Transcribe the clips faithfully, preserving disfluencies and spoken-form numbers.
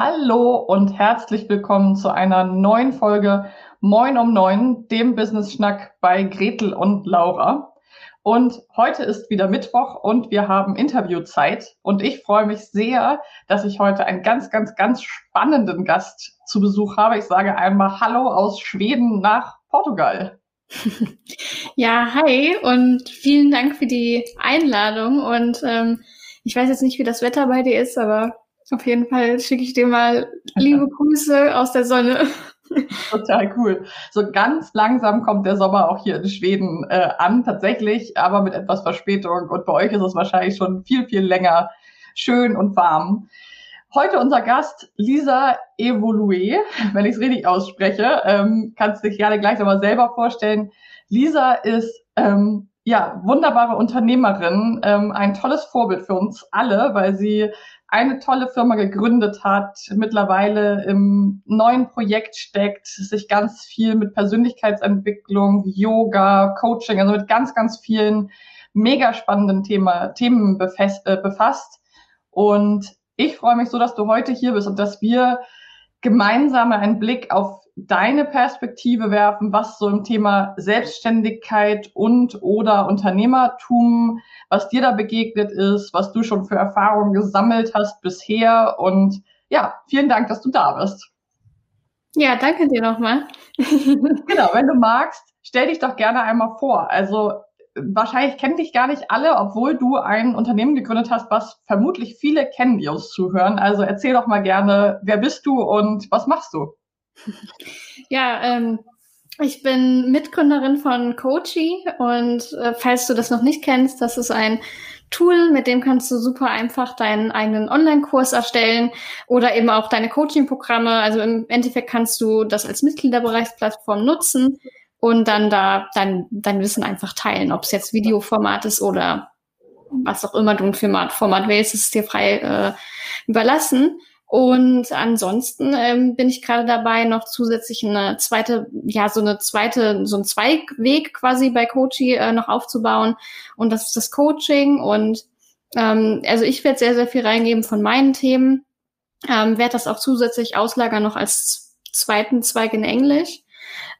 Hallo und herzlich willkommen zu einer neuen Folge Moin um neun, dem Business-Schnack bei Gretel und Laura. Und heute ist wieder Mittwoch und wir haben Interviewzeit. Und ich freue mich sehr, dass ich heute einen ganz, ganz, ganz spannenden Gast zu Besuch habe. Ich sage einmal Hallo aus Schweden nach Portugal. Ja, hi und vielen Dank für die Einladung. Und ähm, ich weiß jetzt nicht, wie das Wetter bei dir ist, aber auf jeden Fall schicke ich dir mal liebe Grüße aus der Sonne. Total cool. So ganz langsam kommt der Sommer auch hier in Schweden äh, an, tatsächlich, aber mit etwas Verspätung. Und bei euch ist es wahrscheinlich schon viel, viel länger schön und warm. Heute unser Gast Lisa Évoluer, wenn ich es richtig ausspreche. Ähm, kannst dich gerne gleich nochmal selber vorstellen. Lisa ist ähm, ja wunderbare Unternehmerin, ähm, ein tolles Vorbild für uns alle, weil sie eine tolle Firma gegründet hat, mittlerweile im neuen Projekt steckt, sich ganz viel mit Persönlichkeitsentwicklung, Yoga, Coaching, also mit ganz, ganz vielen mega spannenden Thema, Themen befest, äh, befasst. Und ich freue mich so, dass du heute hier bist und dass wir gemeinsam einen Blick auf deine Perspektive werfen, was so im Thema Selbstständigkeit und oder Unternehmertum, was dir da begegnet ist, was du schon für Erfahrungen gesammelt hast bisher. Und ja, vielen Dank, dass du da bist. Ja, danke dir nochmal. Genau, wenn du magst, stell dich doch gerne einmal vor. Also wahrscheinlich kennen dich gar nicht alle, obwohl du ein Unternehmen gegründet hast, was vermutlich viele kennen, die uns zuhören. Also erzähl doch mal gerne, wer bist du und was machst du? Ja, ähm, ich bin Mitgründerin von Coachy und äh, falls du das noch nicht kennst, das ist ein Tool, mit dem kannst du super einfach deinen eigenen Online-Kurs erstellen oder eben auch deine Coaching-Programme. Also im Endeffekt kannst du das als Mitgliederbereichsplattform nutzen und dann da dein, dein Wissen einfach teilen, ob es jetzt Videoformat ist oder was auch immer du ein Format, Format wählst, ist dir frei äh, überlassen. Und ansonsten ähm, bin ich gerade dabei, noch zusätzlich eine zweite, ja, so eine zweite, so ein Zweigweg quasi bei Coachy äh, noch aufzubauen. Und das ist das Coaching. Und ähm, also ich werde sehr, sehr viel reingeben von meinen Themen. Ähm, werde das auch zusätzlich auslagern noch als zweiten Zweig in Englisch.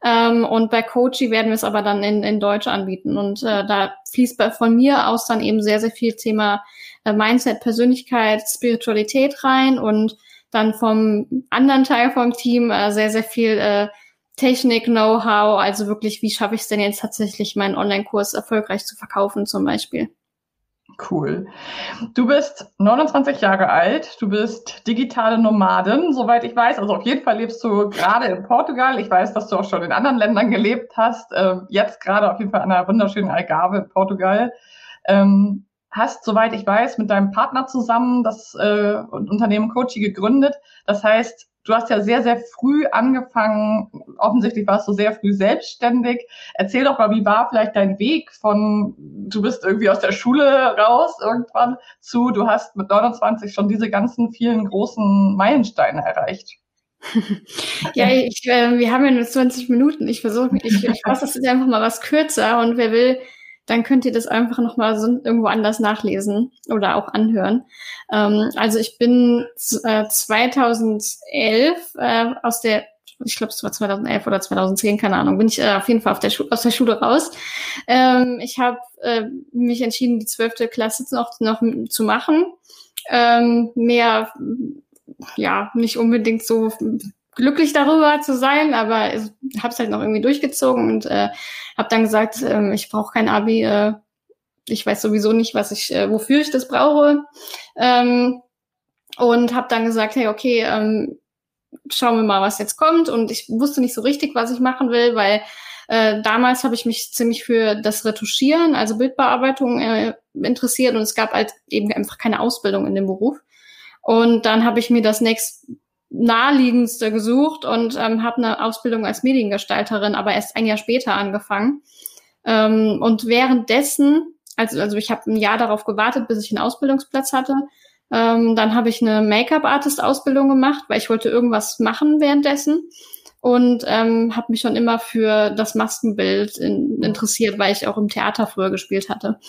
Ähm, und bei Coachy werden wir es aber dann in, in Deutsch anbieten. Und äh, da fließt bei, von mir aus dann eben sehr, sehr viel Thema äh, Mindset, Persönlichkeit, Spiritualität rein und dann vom anderen Teil vom Team äh, sehr, sehr viel äh, Technik, Know-how, also wirklich, wie schaffe ich es denn jetzt tatsächlich, meinen Online-Kurs erfolgreich zu verkaufen zum Beispiel. Cool. Du bist neunundzwanzig Jahre alt, du bist digitale Nomadin, soweit ich weiß. Also auf jeden Fall lebst du gerade in Portugal. Ich weiß, dass du auch schon in anderen Ländern gelebt hast. Ähm, jetzt gerade auf jeden Fall an einer wunderschönen Algarve in Portugal. Ähm, hast, soweit ich weiß, mit deinem Partner zusammen das äh, Unternehmen Coachy gegründet. Das heißt, du hast ja sehr, sehr früh angefangen. Offensichtlich warst du sehr früh selbstständig. Erzähl doch mal, wie war vielleicht dein Weg von, du bist irgendwie aus der Schule raus irgendwann zu, du hast mit neunundzwanzig schon diese ganzen vielen großen Meilensteine erreicht. Ja, ich, äh, wir haben ja nur zwanzig Minuten. Ich versuche, ich, ich fasse das jetzt einfach mal was kürzer und wer will, dann könnt ihr das einfach nochmal so irgendwo anders nachlesen oder auch anhören. Ähm, also ich bin äh, zweitausendelf äh, aus der, ich glaube es war zweitausendelf oder zweitausendzehn, keine Ahnung, bin ich äh, auf jeden Fall auf der Schu- aus der Schule raus. Ähm, ich habe äh, mich entschieden, die zwölfte Klasse noch, noch zu machen. Ähm, mehr, ja, nicht unbedingt so glücklich darüber zu sein, aber ich habe es halt noch irgendwie durchgezogen und äh, habe dann gesagt, äh, ich brauche kein Abi, äh, ich weiß sowieso nicht, was ich, äh, wofür ich das brauche, ähm, und habe dann gesagt, hey, okay, ähm, schauen wir mal, was jetzt kommt, und ich wusste nicht so richtig, was ich machen will, weil äh, damals habe ich mich ziemlich für das Retuschieren, also Bildbearbeitung äh, interessiert, und es gab halt eben einfach keine Ausbildung in dem Beruf, und dann habe ich mir das nächste naheliegendste gesucht und ähm, habe eine Ausbildung als Mediengestalterin, aber erst ein Jahr später angefangen. Ähm, und währenddessen, also also ich habe ein Jahr darauf gewartet, bis ich einen Ausbildungsplatz hatte. Ähm, dann habe ich eine Make-up-Artist-Ausbildung gemacht, weil ich wollte irgendwas machen währenddessen, und ähm, habe mich schon immer für das Maskenbild in, interessiert, weil ich auch im Theater früher gespielt hatte.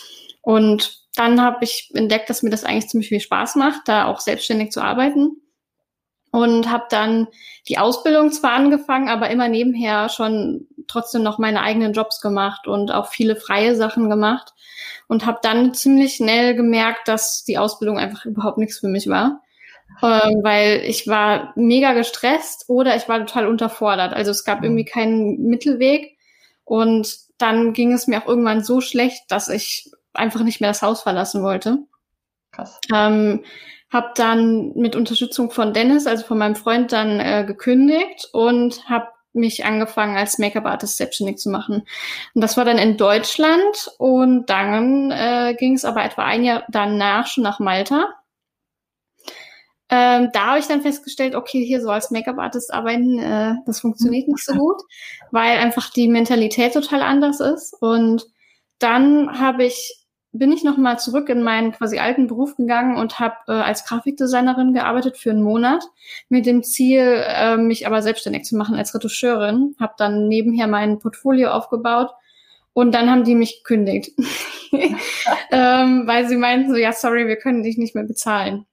Und dann habe ich entdeckt, dass mir das eigentlich ziemlich viel Spaß macht, da auch selbstständig zu arbeiten. Und habe dann die Ausbildung zwar angefangen, aber immer nebenher schon trotzdem noch meine eigenen Jobs gemacht und auch viele freie Sachen gemacht, und habe dann ziemlich schnell gemerkt, dass die Ausbildung einfach überhaupt nichts für mich war, ähm, weil ich war mega gestresst oder ich war total unterfordert. Also es gab irgendwie keinen Mittelweg, und dann ging es mir auch irgendwann so schlecht, dass ich einfach nicht mehr das Haus verlassen wollte. Krass. Ähm, Habe dann mit Unterstützung von Dennis, also von meinem Freund, dann äh, gekündigt und habe mich angefangen, als Make-up-Artist selbstständig zu machen. Und das war dann in Deutschland, und dann äh, ging es aber etwa ein Jahr danach schon nach Malta. Ähm, da habe ich dann festgestellt, okay, hier so als Make-up-Artist arbeiten, äh, das funktioniert nicht so gut, weil einfach die Mentalität total anders ist. Und dann habe ich bin ich nochmal zurück in meinen quasi alten Beruf gegangen und habe äh, als Grafikdesignerin gearbeitet für einen Monat, mit dem Ziel, äh, mich aber selbstständig zu machen als Retuscheurin. Habe dann nebenher mein Portfolio aufgebaut, und dann haben die mich gekündigt, ähm, weil sie meinten so, ja, sorry, wir können dich nicht mehr bezahlen.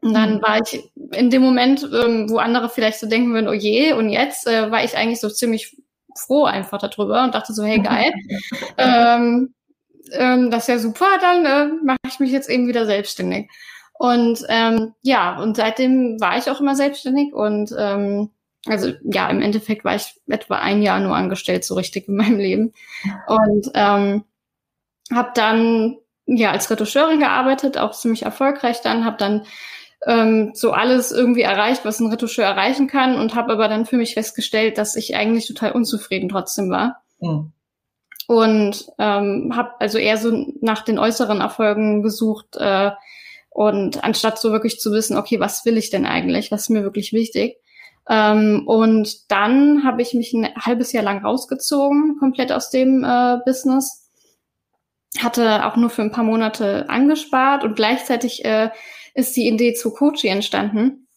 Und dann mhm. war ich in dem Moment, ähm, wo andere vielleicht so denken würden, oh je, und jetzt, äh, war ich eigentlich so ziemlich froh einfach darüber und dachte so, hey, geil, ähm, Ähm, das ist ja super, dann äh, mache ich mich jetzt eben wieder selbstständig. Und ähm, ja, und seitdem war ich auch immer selbstständig, und ähm, also ja, im Endeffekt war ich etwa ein Jahr nur angestellt, so richtig in meinem Leben. Und ähm, habe dann ja als Retuscheurin gearbeitet, auch ziemlich erfolgreich dann, habe dann ähm, so alles irgendwie erreicht, was ein Retuscheur erreichen kann, und habe aber dann für mich festgestellt, dass ich eigentlich total unzufrieden trotzdem war. Mhm. Und ähm, habe also eher so nach den äußeren Erfolgen gesucht, äh, und anstatt so wirklich zu wissen, okay, was will ich denn eigentlich, was ist mir wirklich wichtig. Ähm, und dann habe ich mich ein halbes Jahr lang rausgezogen, komplett aus dem äh, Business, hatte auch nur für ein paar Monate angespart, und gleichzeitig äh, ist die Idee zu Coachy entstanden,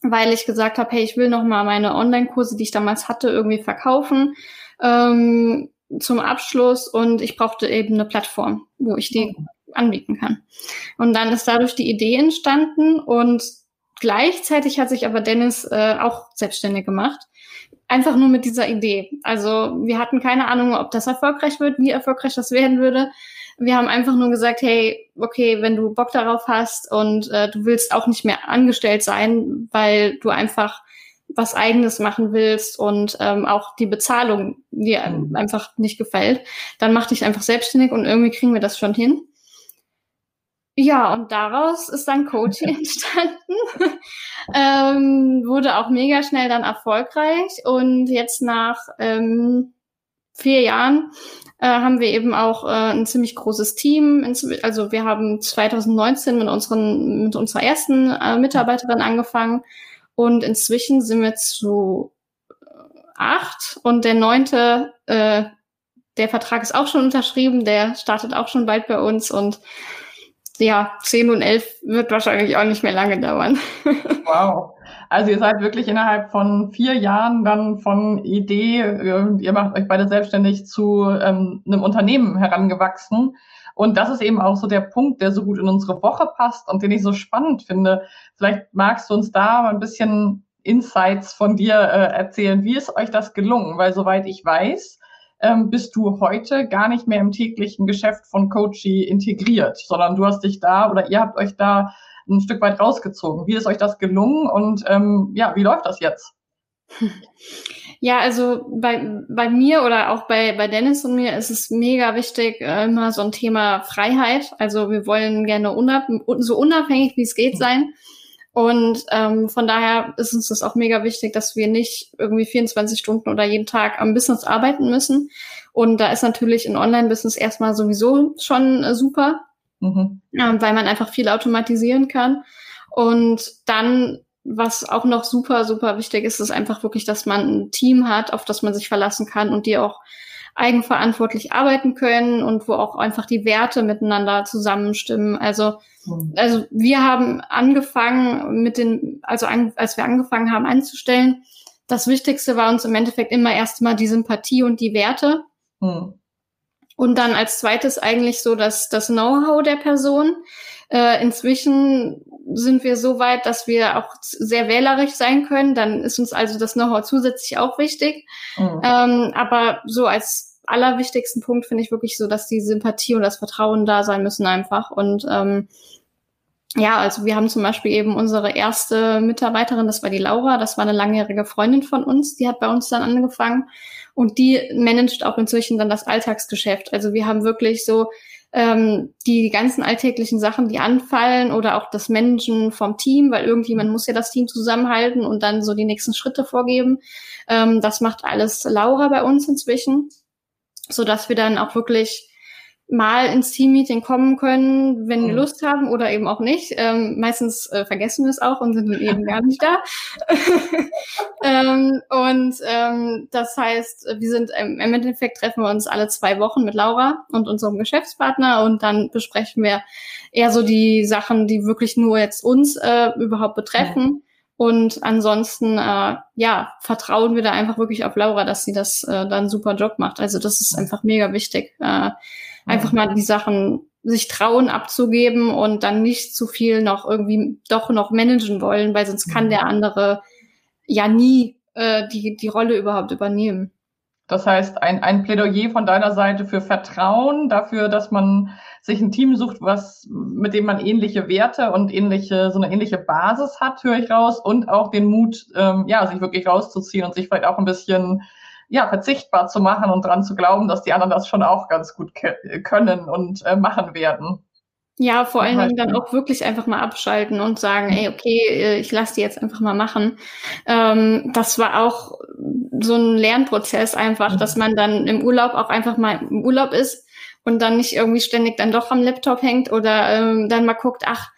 weil ich gesagt habe, hey, ich will nochmal meine Online-Kurse, die ich damals hatte, irgendwie verkaufen, ähm, zum Abschluss, und ich brauchte eben eine Plattform, wo ich die anbieten kann. Und dann ist dadurch die Idee entstanden, und gleichzeitig hat sich aber Dennis äh, auch selbstständig gemacht, einfach nur mit dieser Idee. Also wir hatten keine Ahnung, ob das erfolgreich wird, wie erfolgreich das werden würde. Wir haben einfach nur gesagt, hey, okay, wenn du Bock darauf hast und äh, du willst auch nicht mehr angestellt sein, weil du einfach was Eigenes machen willst und ähm, auch die Bezahlung dir ähm, einfach nicht gefällt, dann mach dich einfach selbstständig, und irgendwie kriegen wir das schon hin. Ja, und daraus ist dann Coachy entstanden, ähm, wurde auch mega schnell dann erfolgreich, und jetzt nach ähm, vier Jahren äh, haben wir eben auch äh, ein ziemlich großes Team. Also wir haben zwanzig neunzehn mit, unseren, mit unserer ersten äh, Mitarbeiterin angefangen, und inzwischen sind wir zu acht, und der neunte, äh, der Vertrag ist auch schon unterschrieben, der startet auch schon bald bei uns, und ja, zehn und elf wird wahrscheinlich auch nicht mehr lange dauern. Wow. Also ihr seid wirklich innerhalb von vier Jahren dann von Idee, ihr macht euch beide selbstständig, zu ähm, einem Unternehmen herangewachsen. Und das ist eben auch so der Punkt, der so gut in unsere Woche passt und den ich so spannend finde. Vielleicht magst du uns da mal ein bisschen Insights von dir äh, erzählen. Wie ist euch das gelungen? Weil soweit ich weiß, ähm, bist du heute gar nicht mehr im täglichen Geschäft von Coachy integriert, sondern du hast dich da oder ihr habt euch da ein Stück weit rausgezogen. Wie ist euch das gelungen, und ähm, ja, wie läuft das jetzt? Ja, also bei, bei mir oder auch bei, bei Dennis und mir ist es mega wichtig, immer so ein Thema Freiheit. Also wir wollen gerne unab, so unabhängig, wie es geht, sein. Und ähm, von daher ist uns das auch mega wichtig, dass wir nicht irgendwie vierundzwanzig Stunden oder jeden Tag am Business arbeiten müssen. Und da ist natürlich ein Online-Business erstmal sowieso schon äh, super, mhm. ähm, weil man einfach viel automatisieren kann. Und dann, was auch noch super, super wichtig ist, ist einfach wirklich, dass man ein Team hat, auf das man sich verlassen kann und die auch eigenverantwortlich arbeiten können und wo auch einfach die Werte miteinander zusammenstimmen. Also, also wir haben angefangen mit den, also an, als wir angefangen haben anzustellen, das Wichtigste war uns im Endeffekt immer erstmal die Sympathie und die Werte. Mhm. Und dann als zweites eigentlich so das, das Know-how der Person. Äh, inzwischen sind wir so weit, dass wir auch sehr wählerisch sein können. Dann ist uns also das Know-how zusätzlich auch wichtig. Mhm. Ähm, aber so als allerwichtigsten Punkt finde ich wirklich so, dass die Sympathie und das Vertrauen da sein müssen einfach. Und ähm, ja, also wir haben zum Beispiel eben unsere erste Mitarbeiterin, das war die Laura, das war eine langjährige Freundin von uns, die hat bei uns dann angefangen. Und die managt auch inzwischen dann das Alltagsgeschäft. Also wir haben wirklich so ähm, die ganzen alltäglichen Sachen, die anfallen oder auch das Managen vom Team, weil irgendjemand muss ja das Team zusammenhalten und dann so die nächsten Schritte vorgeben. Ähm, das macht alles Laura bei uns inzwischen, sodass wir dann auch wirklich mal ins Team-Meeting kommen können, wenn wir Lust haben oder eben auch nicht. Ähm, meistens äh, vergessen wir es auch und sind dann eben gar nicht da. ähm, und ähm, das heißt, wir sind im Endeffekt treffen wir uns alle zwei Wochen mit Laura und unserem Geschäftspartner und dann besprechen wir eher so die Sachen, die wirklich nur jetzt uns äh, überhaupt betreffen. Und ansonsten, äh, ja, vertrauen wir da einfach wirklich auf Laura, dass sie das äh, dann super Job macht. Also das ist einfach mega wichtig. Äh, Einfach mal die Sachen sich trauen abzugeben und dann nicht zu viel noch irgendwie doch noch managen wollen, weil sonst kann der andere ja nie äh, die, die Rolle überhaupt übernehmen. Das heißt, ein, ein Plädoyer von deiner Seite für Vertrauen, dafür, dass man sich ein Team sucht, was, mit dem man ähnliche Werte und ähnliche, so eine ähnliche Basis hat, höre ich raus, und auch den Mut, ähm, ja, sich wirklich rauszuziehen und sich vielleicht auch ein bisschen ja, verzichtbar zu machen und dran zu glauben, dass die anderen das schon auch ganz gut ke- können und äh, machen werden. Ja, vor allen Dingen dann auch wirklich einfach mal abschalten und sagen, ey, okay, ich lasse die jetzt einfach mal machen. Ähm, das war auch so ein Lernprozess einfach, dass man dann im Urlaub auch einfach mal im Urlaub ist und dann nicht irgendwie ständig dann doch am Laptop hängt oder ähm, dann mal guckt, ach,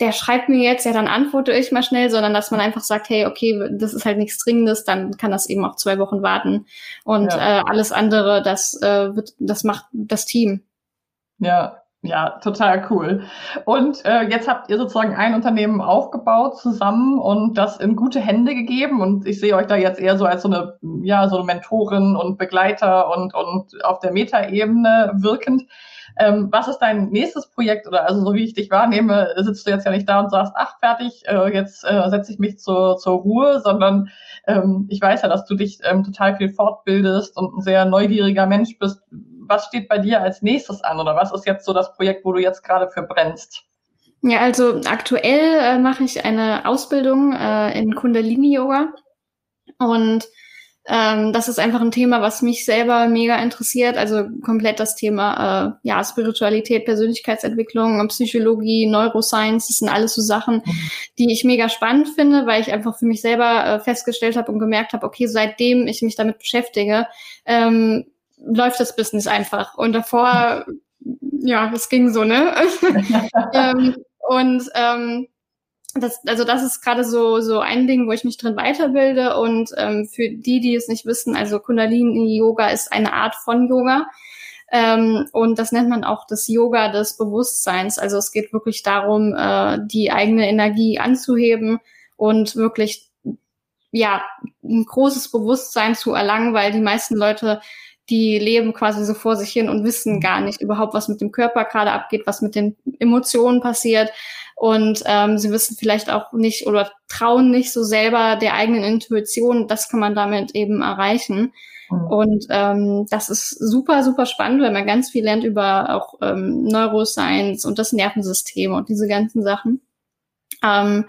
der schreibt mir jetzt, ja, dann antworte ich mal schnell, sondern dass man einfach sagt, hey, okay, das ist halt nichts Dringendes, dann kann das eben auch zwei Wochen warten. Und ja. äh, alles andere, das äh, wird, das macht das Team. Ja, ja, total cool. Und äh, jetzt habt ihr sozusagen ein Unternehmen aufgebaut zusammen und das in gute Hände gegeben. Und ich sehe euch da jetzt eher so als so eine, ja, so eine Mentorin und Begleiter und und auf der Meta-Ebene wirkend. Ähm, was ist dein nächstes Projekt? Oder also so wie ich dich wahrnehme, sitzt du jetzt ja nicht da und sagst, ach fertig, äh, jetzt äh, setze ich mich zur, zur Ruhe, sondern ähm, ich weiß ja, dass du dich ähm, total viel fortbildest und ein sehr neugieriger Mensch bist. Was steht bei dir als nächstes an oder was ist jetzt so das Projekt, wo du jetzt gerade für brennst? Ja, also aktuell äh, mache ich eine Ausbildung äh, in Kundalini-Yoga und Ähm, das ist einfach ein Thema, was mich selber mega interessiert, also komplett das Thema äh, ja Spiritualität, Persönlichkeitsentwicklung, Psychologie, Neuroscience, das sind alles so Sachen, die ich mega spannend finde, weil ich einfach für mich selber äh, festgestellt habe und gemerkt habe, okay, seitdem ich mich damit beschäftige, ähm, läuft das Business einfach und davor, ja, das ging so, ne? ähm, und ähm, Das, also das ist gerade so so ein Ding, wo ich mich drin weiterbilde und ähm, für die, die es nicht wissen, also Kundalini-Yoga ist eine Art von Yoga ähm, und das nennt man auch das Yoga des Bewusstseins. Also es geht wirklich darum, äh, die eigene Energie anzuheben und wirklich ja ein großes Bewusstsein zu erlangen, weil die meisten Leute, die leben quasi so vor sich hin und wissen gar nicht überhaupt, was mit dem Körper gerade abgeht, was mit den Emotionen passiert. Und ähm, sie wissen vielleicht auch nicht oder trauen nicht so selber der eigenen Intuition. Das kann man damit eben erreichen. Mhm. Und ähm, das ist super, super spannend, weil man ganz viel lernt über auch ähm, Neuroscience und das Nervensystem und diese ganzen Sachen. Ähm,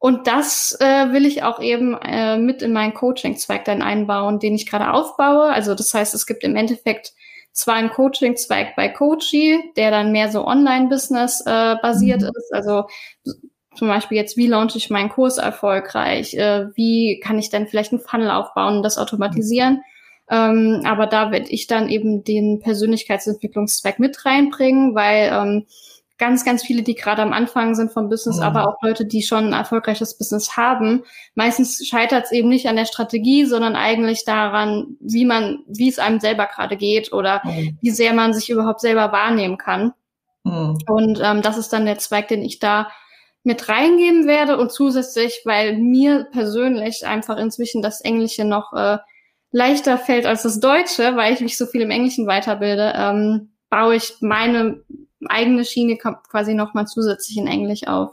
Und das äh, will ich auch eben äh, mit in meinen Coaching-Zweig dann einbauen, den ich gerade aufbaue. Also das heißt, es gibt im Endeffekt zwar einen Coaching-Zweig bei Coachy, der dann mehr so Online-Business äh, basiert mhm. ist. Also zum Beispiel jetzt, wie launche ich meinen Kurs erfolgreich? Äh, wie kann ich dann vielleicht einen Funnel aufbauen und das automatisieren? Ähm, aber da werde ich dann eben den Persönlichkeitsentwicklungszweig mit reinbringen, weil ähm, ganz, ganz viele, die gerade am Anfang sind vom Business, mhm. aber auch Leute, die schon ein erfolgreiches Business haben, meistens scheitert es eben nicht an der Strategie, sondern eigentlich daran, wie man, wie es einem selber gerade geht oder mhm. wie sehr man sich überhaupt selber wahrnehmen kann. Mhm. Und ähm, das ist dann der Zweig, den ich da mit reingeben werde, und zusätzlich, weil mir persönlich einfach inzwischen das Englische noch äh, leichter fällt als das Deutsche, weil ich mich so viel im Englischen weiterbilde, ähm, baue ich meine eigene Schiene quasi nochmal zusätzlich in Englisch auf.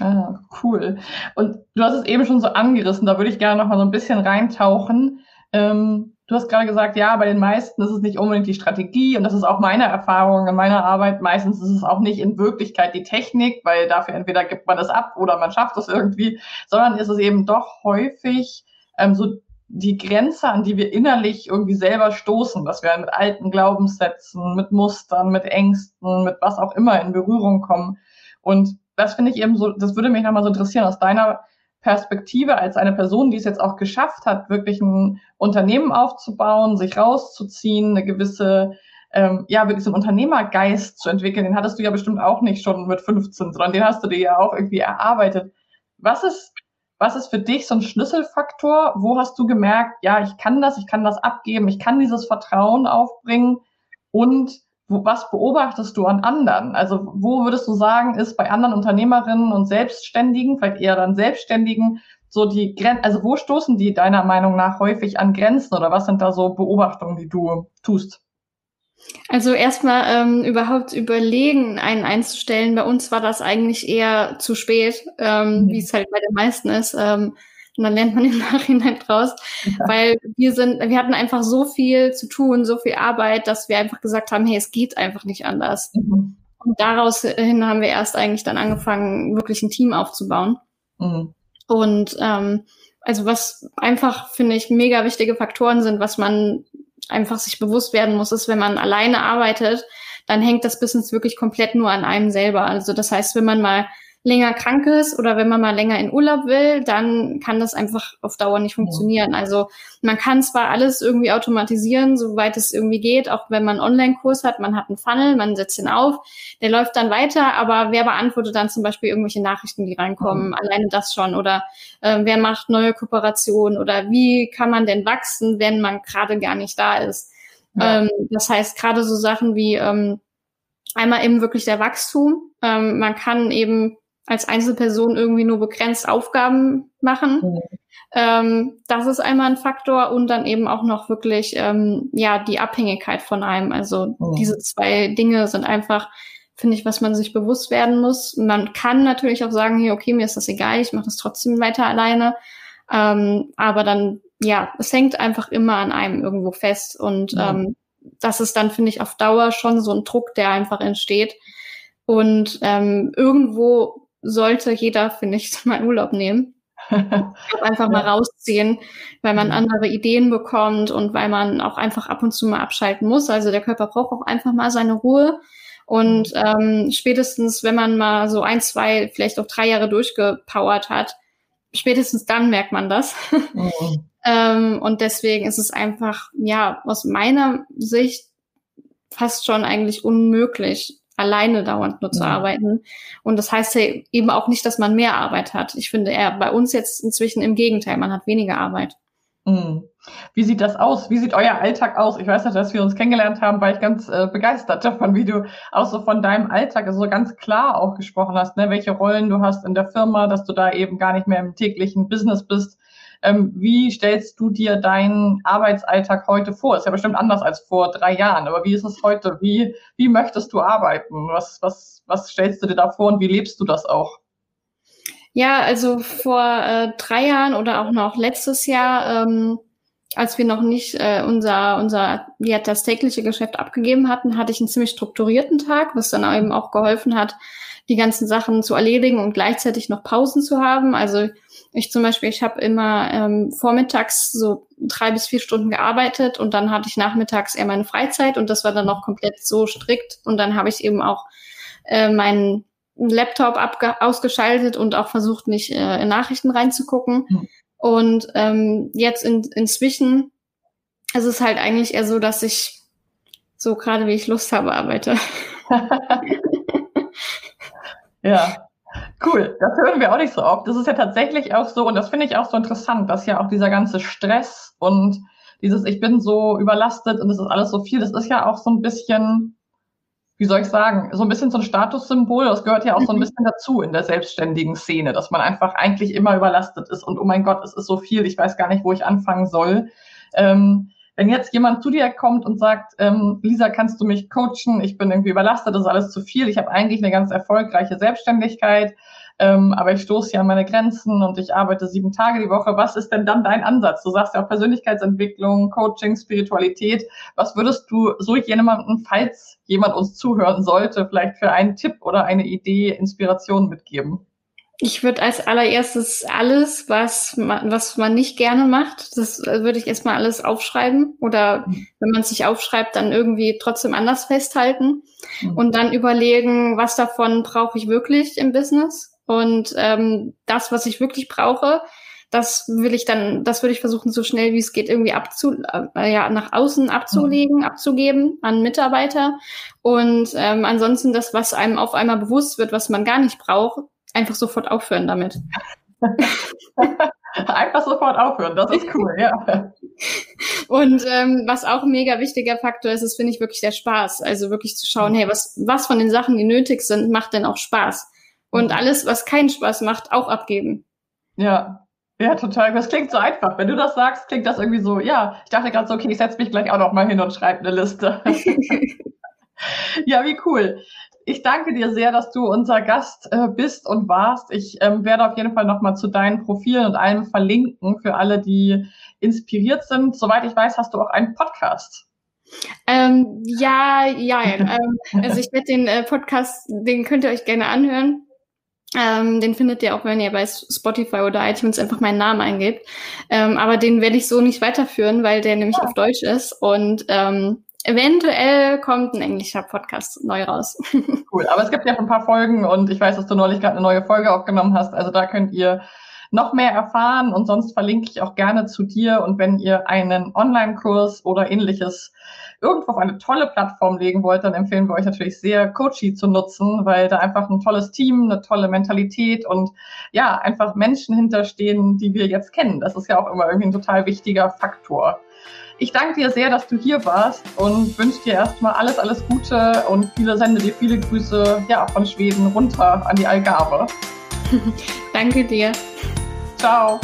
Ah, cool. Und du hast es eben schon so angerissen, da würde ich gerne nochmal so ein bisschen reintauchen. Ähm, du hast gerade gesagt, ja, bei den meisten ist es nicht unbedingt die Strategie, und das ist auch meine Erfahrung in meiner Arbeit. Meistens ist es auch nicht in Wirklichkeit die Technik, weil dafür entweder gibt man das ab oder man schafft es irgendwie, sondern ist es eben doch häufig ähm, so die Grenze, an die wir innerlich irgendwie selber stoßen, dass wir mit alten Glaubenssätzen, mit Mustern, mit Ängsten, mit was auch immer in Berührung kommen. Und das finde ich eben so, das würde mich nochmal so interessieren, aus deiner Perspektive als eine Person, die es jetzt auch geschafft hat, wirklich ein Unternehmen aufzubauen, sich rauszuziehen, eine gewisse, ähm, ja, wirklich so einen Unternehmergeist zu entwickeln. Den hattest du ja bestimmt auch nicht schon mit fünfzehn, sondern den hast du dir ja auch irgendwie erarbeitet. Was ist Was ist für dich so ein Schlüsselfaktor? Wo hast du gemerkt, ja, ich kann das, ich kann das abgeben, ich kann dieses Vertrauen aufbringen? Und wo, was beobachtest du an anderen? Also wo würdest du sagen, ist bei anderen Unternehmerinnen und Selbstständigen, vielleicht eher dann Selbstständigen, so die Grenzen, also wo stoßen die deiner Meinung nach häufig an Grenzen, oder was sind da so Beobachtungen, die du tust? Also erstmal ähm, überhaupt überlegen, einen einzustellen. Bei uns war das eigentlich eher zu spät, ähm, mhm. wie es halt bei den meisten ist. Ähm, und dann lernt man im Nachhinein draus, ja. weil wir sind, wir hatten einfach so viel zu tun, so viel Arbeit, dass wir einfach gesagt haben, hey, es geht einfach nicht anders. Mhm. Und daraus hin haben wir erst eigentlich dann angefangen, wirklich ein Team aufzubauen. Mhm. Und ähm, also was einfach, finde ich, mega wichtige Faktoren sind, was man einfach sich bewusst werden muss, ist, wenn man alleine arbeitet, dann hängt das Business wirklich komplett nur an einem selber. Also das heißt, wenn man mal länger krank ist oder wenn man mal länger in Urlaub will, dann kann das einfach auf Dauer nicht funktionieren. Also man kann zwar alles irgendwie automatisieren, soweit es irgendwie geht, auch wenn man einen Online-Kurs hat, man hat einen Funnel, man setzt ihn auf, der läuft dann weiter, aber wer beantwortet dann zum Beispiel irgendwelche Nachrichten, die reinkommen, mhm. alleine das schon, oder äh, wer macht neue Kooperationen, oder wie kann man denn wachsen, wenn man gerade gar nicht da ist? Ja. Ähm, das heißt, gerade so Sachen wie ähm, einmal eben wirklich der Wachstum, ähm, man kann eben als Einzelperson irgendwie nur begrenzt Aufgaben machen. Mhm. Ähm, das ist einmal ein Faktor, und dann eben auch noch wirklich ähm, ja die Abhängigkeit von einem. Also mhm. diese zwei Dinge sind einfach, finde ich, was man sich bewusst werden muss. Man kann natürlich auch sagen, hier, okay, mir ist das egal, ich mache das trotzdem weiter alleine. Ähm, aber dann, ja, es hängt einfach immer an einem irgendwo fest. Und mhm. ähm, das ist dann, finde ich, auf Dauer schon so ein Druck, der einfach entsteht. Und ähm, irgendwo sollte jeder, finde ich, mal Urlaub nehmen. Einfach mal rausziehen, weil man andere Ideen bekommt und weil man auch einfach ab und zu mal abschalten muss. Also der Körper braucht auch einfach mal seine Ruhe. Und ähm, spätestens, wenn man mal so ein, zwei, vielleicht auch drei Jahre durchgepowert hat, spätestens dann merkt man das. Mhm. ähm, und deswegen ist es einfach, ja, aus meiner Sicht fast schon eigentlich unmöglich, alleine dauernd nur ja. zu arbeiten. Und das heißt ja eben auch nicht, dass man mehr Arbeit hat. Ich finde eher bei uns jetzt inzwischen im Gegenteil, man hat weniger Arbeit. Mhm. Wie sieht das aus? Wie sieht euer Alltag aus? Ich weiß noch, dass wir uns kennengelernt haben, war ich ganz äh, begeistert davon, wie du auch so von deinem Alltag so also ganz klar auch gesprochen hast, ne? Welche Rollen du hast in der Firma, dass du da eben gar nicht mehr im täglichen Business bist. Ähm, wie stellst du dir deinen Arbeitsalltag heute vor? Ist ja bestimmt anders als vor drei Jahren, aber wie ist es heute? Wie, wie möchtest du arbeiten? Was, was, was stellst du dir da vor und wie lebst du das auch? Ja, also vor äh, drei Jahren oder auch noch letztes Jahr ähm, als wir noch nicht äh, unser, unser, ja, das tägliche Geschäft abgegeben hatten, hatte ich einen ziemlich strukturierten Tag, was dann eben auch geholfen hat, die ganzen Sachen zu erledigen und gleichzeitig noch Pausen zu haben. Also ich zum Beispiel, ich habe immer ähm, vormittags so drei bis vier Stunden gearbeitet und dann hatte ich nachmittags eher meine Freizeit und das war dann noch komplett so strikt. Und dann habe ich eben auch äh, meinen Laptop abge- ausgeschaltet und auch versucht, nicht äh, in Nachrichten reinzugucken. Mhm. Und ähm, jetzt in, inzwischen ist es halt eigentlich eher so, dass ich so gerade, wie ich Lust habe, arbeite. Ja, cool. Das hören wir auch nicht so oft. Das ist ja tatsächlich auch so, und das finde ich auch so interessant, dass ja auch dieser ganze Stress und dieses ich bin so überlastet und es ist alles so viel, das ist ja auch so ein bisschen, wie soll ich sagen, so ein bisschen so ein Statussymbol, das gehört ja auch so ein bisschen dazu in der selbstständigen Szene, dass man einfach eigentlich immer überlastet ist und oh mein Gott, es ist so viel, ich weiß gar nicht, wo ich anfangen soll. Ähm, wenn jetzt jemand zu dir kommt und sagt, ähm, Lisa, kannst du mich coachen? Ich bin irgendwie überlastet, das ist alles zu viel, ich habe eigentlich eine ganz erfolgreiche Selbstständigkeit, ähm, aber ich stoße hier an meine Grenzen und ich arbeite sieben Tage die Woche. Was ist denn dann dein Ansatz? Du sagst ja auch Persönlichkeitsentwicklung, Coaching, Spiritualität. Was würdest du so jemandem, falls jemand uns zuhören sollte, vielleicht für einen Tipp oder eine Idee, Inspiration mitgeben? Ich würde als allererstes alles, was man, was man nicht gerne macht, das würde ich erstmal alles aufschreiben oder wenn man es nicht aufschreibt, dann irgendwie trotzdem anders festhalten und dann überlegen, was davon brauche ich wirklich im Business und ähm, das, was ich wirklich brauche, das will ich dann, das würde ich versuchen, so schnell wie es geht irgendwie abzu, äh, ja, nach außen abzulegen, mhm. abzugeben an Mitarbeiter und ähm, ansonsten das, was einem auf einmal bewusst wird, was man gar nicht braucht, einfach sofort aufhören damit. Einfach sofort aufhören, das ist cool, ja. Und ähm, was auch ein mega wichtiger Faktor ist, ist, finde ich, wirklich der Spaß. Also wirklich zu schauen, hey, was, was von den Sachen, die nötig sind, macht denn auch Spaß? Und alles, was keinen Spaß macht, auch abgeben. Ja, ja, total. Das klingt so einfach. Wenn du das sagst, klingt das irgendwie so, ja, ich dachte gerade so, okay, ich setze mich gleich auch noch mal hin und schreibe eine Liste. Ja, wie cool. Ich danke dir sehr, dass du unser Gast äh, bist und warst. Ich ähm, werde auf jeden Fall nochmal zu deinen Profilen und allem verlinken für alle, die inspiriert sind. Soweit ich weiß, hast du auch einen Podcast. Ähm, ja, ja. Ähm, also ich werde den äh, Podcast, den könnt ihr euch gerne anhören. Ähm, den findet ihr auch, wenn ihr bei Spotify oder iTunes einfach meinen Namen eingebt. Ähm, aber den werde ich so nicht weiterführen, weil der nämlich ja. auf Deutsch ist und ähm, eventuell kommt ein englischer Podcast neu raus. Cool, aber es gibt ja schon ein paar Folgen und ich weiß, dass du neulich gerade eine neue Folge aufgenommen hast. Also da könnt ihr noch mehr erfahren und sonst verlinke ich auch gerne zu dir. Und wenn ihr einen Online-Kurs oder ähnliches irgendwo auf eine tolle Plattform legen wollt, dann empfehlen wir euch natürlich sehr, Coachy zu nutzen, weil da einfach ein tolles Team, eine tolle Mentalität und ja, einfach Menschen hinterstehen, die wir jetzt kennen. Das ist ja auch immer irgendwie ein total wichtiger Faktor. Ich danke dir sehr, dass du hier warst und wünsche dir erstmal alles, alles Gute und viele sende dir viele Grüße ja, von Schweden runter an die Algarve. Danke dir. Ciao.